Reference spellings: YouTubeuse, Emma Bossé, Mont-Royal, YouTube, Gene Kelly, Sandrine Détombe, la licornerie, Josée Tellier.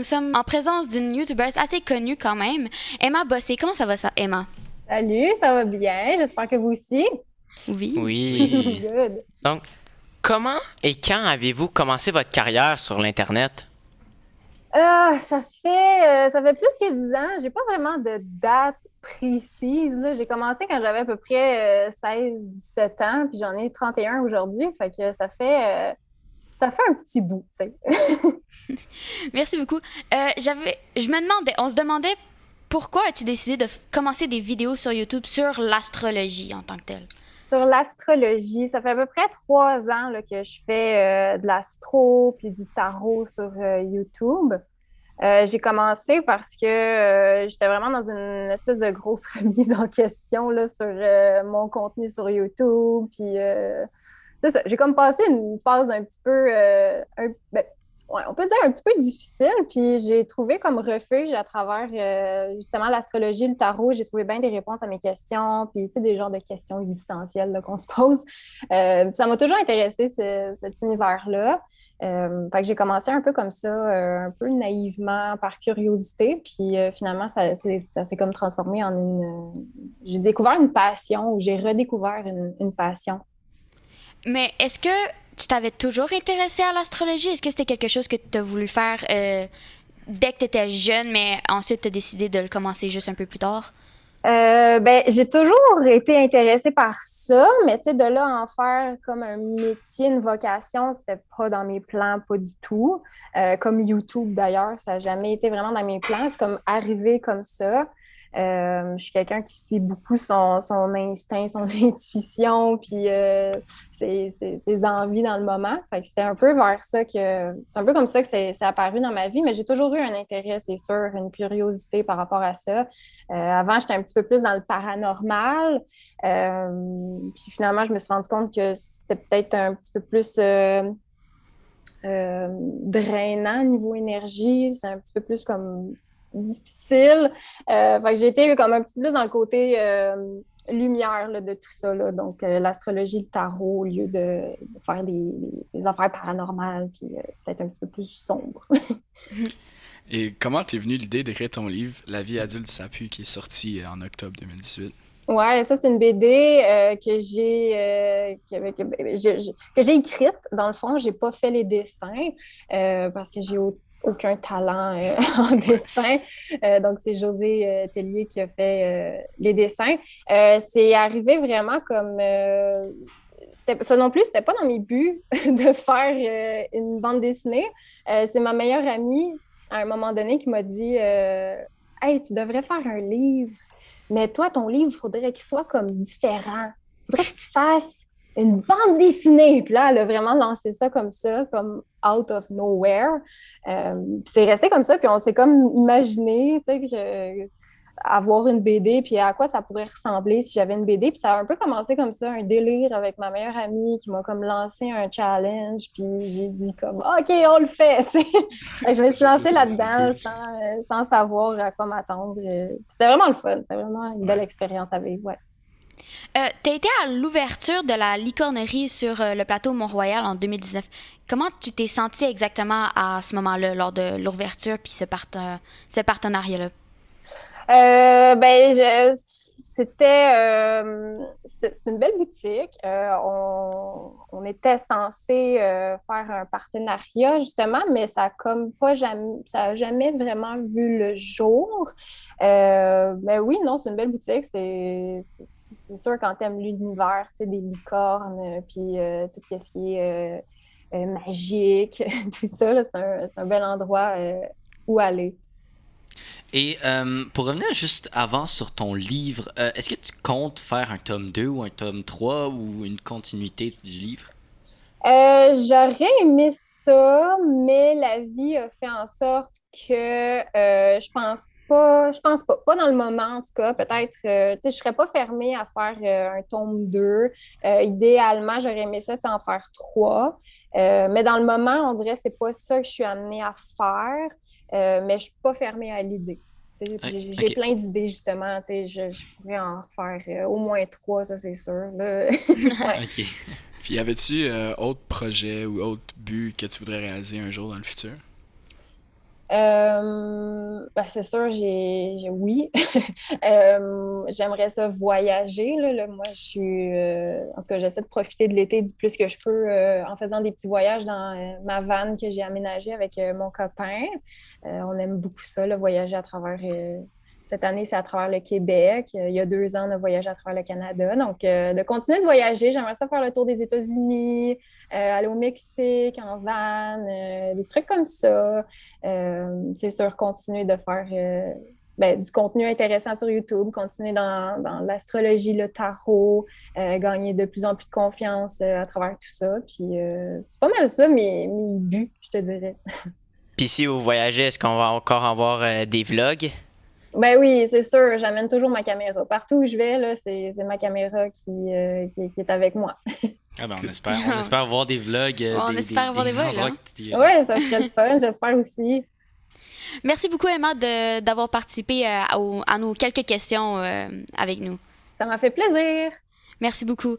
Nous sommes en présence d'une YouTubeuse assez connue quand même, Emma Bossé. Comment ça va, ça, Emma? Salut, ça va bien. J'espère que vous aussi. Oui. Oui. Good. Donc, comment et quand avez-vous commencé votre carrière sur l'Internet? Ça fait plus que 10 ans. J'ai pas vraiment de date précise. J'ai commencé quand j'avais à peu près 16-17 ans, puis j'en ai 31 aujourd'hui. Fait que ça fait un petit bout, tu sais. Merci beaucoup. On se demandait pourquoi as-tu décidé de commencer des vidéos sur YouTube sur l'astrologie en tant que telle? Sur l'astrologie, ça fait à peu près 3 ans là, que je fais de l'astro puis du tarot sur YouTube. J'ai commencé parce que j'étais vraiment dans une espèce de grosse remise en question là, sur mon contenu sur YouTube. Puis, c'est ça, j'ai comme passé une phase un petit peu, on peut dire un petit peu difficile. Puis j'ai trouvé comme refuge à travers justement l'astrologie, le tarot. J'ai trouvé bien des réponses à mes questions. Puis tu sais, des genres de questions existentielles là, qu'on se pose. Ça m'a toujours intéressée, cet univers-là. Fait que j'ai commencé un peu comme ça, un peu naïvement, par curiosité. Puis finalement, ça s'est comme transformé en une... J'ai découvert une passion ou j'ai redécouvert une passion. Mais est-ce que tu t'avais toujours intéressée à l'astrologie? Est-ce que c'était quelque chose que tu as voulu faire dès que tu étais jeune, mais ensuite tu as décidé de le commencer juste un peu plus tard? J'ai toujours été intéressée par ça, mais tu sais, de là à en faire comme un métier, une vocation, c'était pas dans mes plans, pas du tout. Comme YouTube d'ailleurs, ça n'a jamais été vraiment dans mes plans. C'est comme arrivé comme ça. Je suis quelqu'un qui suit beaucoup son instinct, son intuition, puis ses envies dans le moment. Fait que c'est un peu vers ça que c'est un peu comme ça que c'est apparu dans ma vie, mais j'ai toujours eu un intérêt, c'est sûr, une curiosité par rapport à ça. Avant, j'étais un petit peu plus dans le paranormal. Puis finalement, je me suis rendu compte que c'était peut-être un petit peu plus drainant niveau énergie. C'est un petit peu plus comme difficile. Fait que j'ai été comme un petit peu plus dans le côté lumière là, de tout ça. Là. Donc, l'astrologie, le tarot, au lieu de faire des affaires paranormales, puis peut-être un petit peu plus sombre. Et comment t'es venue l'idée d'écrire ton livre « La vie adulte s'appuie » qui est sorti en octobre 2018? Ouais, ça, c'est une BD que j'ai écrite. Dans le fond, j'ai pas fait les dessins parce que j'ai aucun talent en dessin. Donc, c'est Josée Tellier qui a fait les dessins. C'est arrivé vraiment comme... ça non plus, c'était pas dans mes buts de faire une bande dessinée. C'est ma meilleure amie, à un moment donné, qui m'a dit « Hey, tu devrais faire un livre, mais toi, ton livre, il faudrait qu'il soit comme différent. Il faudrait que tu fasses une bande dessinée. » Puis là, elle a vraiment lancé ça comme ça, comme out of nowhere. Puis c'est resté comme ça, puis on s'est comme imaginé, tu sais, avoir une BD, puis à quoi ça pourrait ressembler si j'avais une BD. Puis ça a un peu commencé comme ça, un délire avec ma meilleure amie qui m'a comme lancé un challenge, puis j'ai dit comme « OK, on le fait! » Je me suis lancée là-dedans sans savoir à quoi m'attendre. C'était vraiment le fun, c'était vraiment une belle expérience à vivre, ouais. Tu as été à l'ouverture de la licornerie sur le plateau Mont-Royal en 2019. Comment tu t'es sentie exactement à ce moment-là, lors de l'ouverture puis ce partenariat-là? C'est une belle boutique. On était censé faire un partenariat, justement, mais ça a jamais vraiment vu le jour. C'est une belle boutique. C'est sûr, quand t'aimes l'univers, tu sais, des licornes, puis tout ce qui est magique, tout ça, là, c'est un bel endroit où aller. Et pour revenir juste avant sur ton livre, est-ce que tu comptes faire un tome 2 ou un tome 3 ou une continuité du livre? J'aurais aimé ça, mais la vie a fait en sorte que je pense pas. Pas dans le moment, en tout cas. Peut-être, tu sais, je serais pas fermée à faire un tome 2. Idéalement, j'aurais aimé ça en faire 3. Mais dans le moment, on dirait que c'est pas ça que je suis amenée à faire. Mais je suis pas fermée à l'idée. J'ai plein d'idées, justement. Je pourrais en refaire au moins 3, ça, c'est sûr. Là. Ouais. OK. Puis, avais-tu autre projet ou autre but que tu voudrais réaliser un jour dans le futur? C'est sûr, oui. J'aimerais ça voyager. Là, moi, je suis... en tout cas, j'essaie de profiter de l'été du plus que je peux en faisant des petits voyages dans ma van que j'ai aménagée avec mon copain. On aime beaucoup ça, là, voyager à travers... Cette année, c'est à travers le Québec. Il y a 2 ans, on a voyagé à travers le Canada. Donc, de continuer de voyager, j'aimerais ça faire le tour des États-Unis, aller au Mexique en van, des trucs comme ça. C'est sûr, continuer de faire du contenu intéressant sur YouTube, continuer dans l'astrologie, le tarot, gagner de plus en plus de confiance à travers tout ça. Puis, c'est pas mal ça, mes buts, je te dirais. Puis, si vous voyagez, est-ce qu'on va encore avoir des vlogs? Ben oui, c'est sûr, j'amène toujours ma caméra. Partout où je vais, là, c'est ma caméra qui est avec moi. Ah ben on espère voir des vlogs. On espère voir des vlogs. Oui, ça serait le fun, j'espère aussi. Merci beaucoup, Emma, d'avoir participé à nos quelques questions avec nous. Ça m'a fait plaisir. Merci beaucoup.